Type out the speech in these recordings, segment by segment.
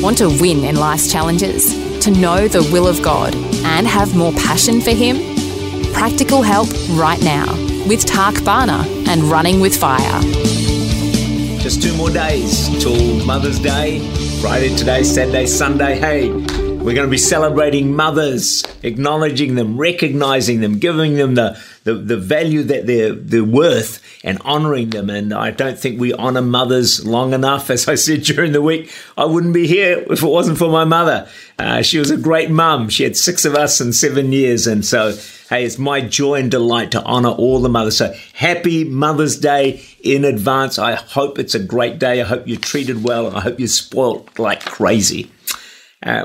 Want to win in life's challenges, to know the will of God and have more passion for Him? Practical help right now with Tark Bana and Running With Fire. Just 2 more days till Mother's Day, Friday today, Saturday, Sunday. Hey, we're going to be celebrating mothers, acknowledging them, recognising them, giving them the value that they're worth and honouring them. And I don't think we honour mothers long enough. As I said during the week, I wouldn't be here if it wasn't for my mother. She was a great mum. She had 6 of us in 7 years. And so, hey, it's my joy and delight to honour all the mothers. So happy Mother's Day in advance. I hope it's a great day. I hope you're treated well. And I hope you're spoilt like crazy.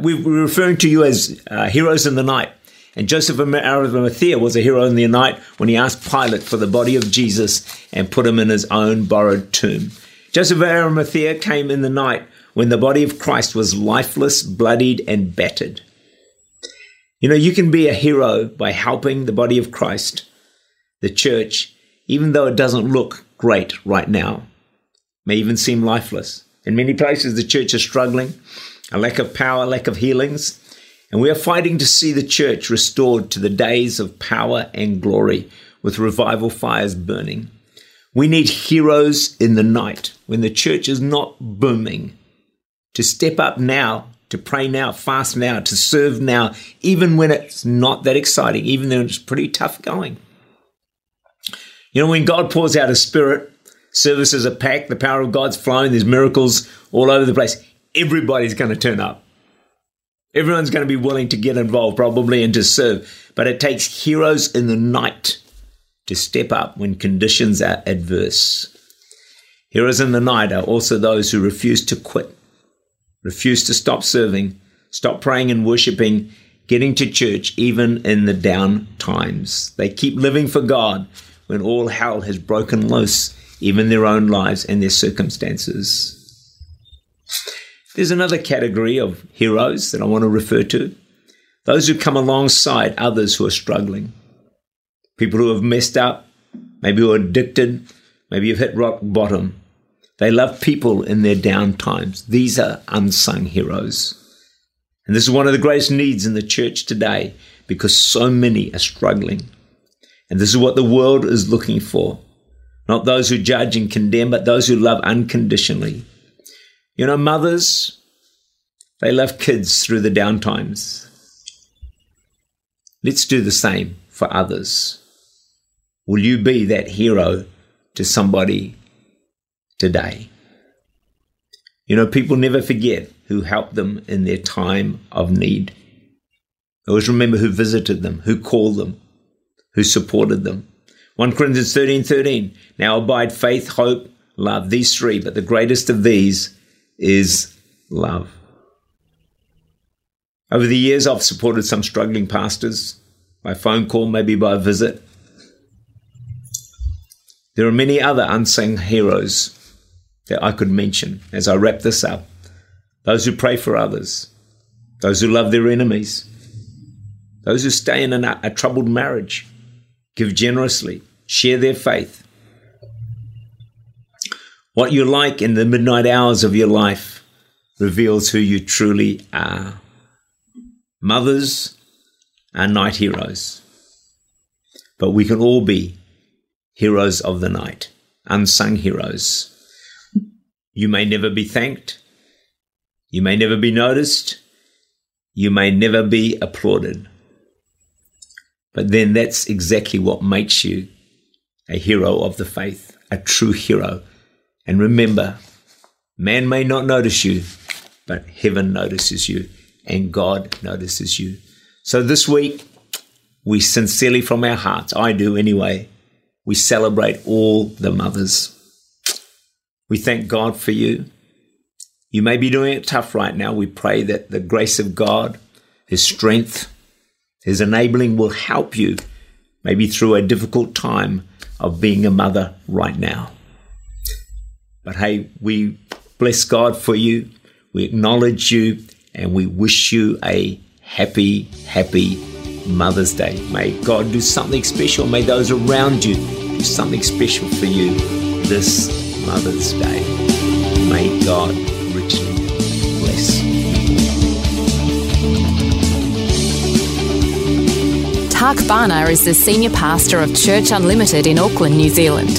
We're referring to you as heroes in the night. And Joseph of Arimathea was a hero in the night when he asked Pilate for the body of Jesus and put him in his own borrowed tomb. Joseph of Arimathea came in the night when the body of Christ was lifeless, bloodied, and battered. You know, you can be a hero by helping the body of Christ, the church, even though it doesn't look great right now. It may even seem lifeless. In many places, the church is struggling. A lack of power, lack of healings. And we are fighting to see the church restored to the days of power and glory with revival fires burning. We need heroes in the night when the church is not booming to step up now, to pray now, fast now, to serve now, even when it's not that exciting, even though it's pretty tough going. You know, when God pours out His Spirit, services are packed, the power of God's flowing, there's miracles all over the place. Everybody's going to turn up. Everyone's going to be willing to get involved probably and to serve. But it takes heroes in the night to step up when conditions are adverse. Heroes in the night are also those who refuse to quit, refuse to stop serving, stop praying and worshiping, getting to church even in the down times. They keep living for God when all hell has broken loose, even their own lives and their circumstances. There's another category of heroes that I want to refer to. Those who come alongside others who are struggling. People who have messed up, maybe who are addicted, maybe you've hit rock bottom. They love people in their down times. These are unsung heroes. And this is one of the greatest needs in the church today because so many are struggling. And this is what the world is looking for. Not those who judge and condemn, but those who love unconditionally. You know, mothers, they love kids through the down times. Let's do the same for others. Will you be that hero to somebody today? You know, people never forget who helped them in their time of need. Always remember who visited them, who called them, who supported them. 1 Corinthians 13:13, now abide faith, hope, love, these three, but the greatest of these is love. Over the years, I've supported some struggling pastors by phone call, maybe by a visit. There are many other unsung heroes that I could mention as I wrap this up. Those who pray for others, those who love their enemies, those who stay in a troubled marriage, give generously, share their faith. What you like in the midnight hours of your life reveals who you truly are. Mothers are night heroes, but we can all be heroes of the night, unsung heroes. You may never be thanked. You may never be noticed. You may never be applauded. But then that's exactly what makes you a hero of the faith, a true hero. And remember, man may not notice you, but heaven notices you and God notices you. So this week, we sincerely from our hearts, I do anyway, we celebrate all the mothers. We thank God for you. You may be doing it tough right now. We pray that the grace of God, His strength, His enabling will help you maybe through a difficult time of being a mother right now. But hey, we bless God for you. We acknowledge you and we wish you a happy, happy Mother's Day. May God do something special. May those around you do something special for you this Mother's Day. May God richly bless you. Tark Bana is the Senior Pastor of Church Unlimited in Auckland, New Zealand.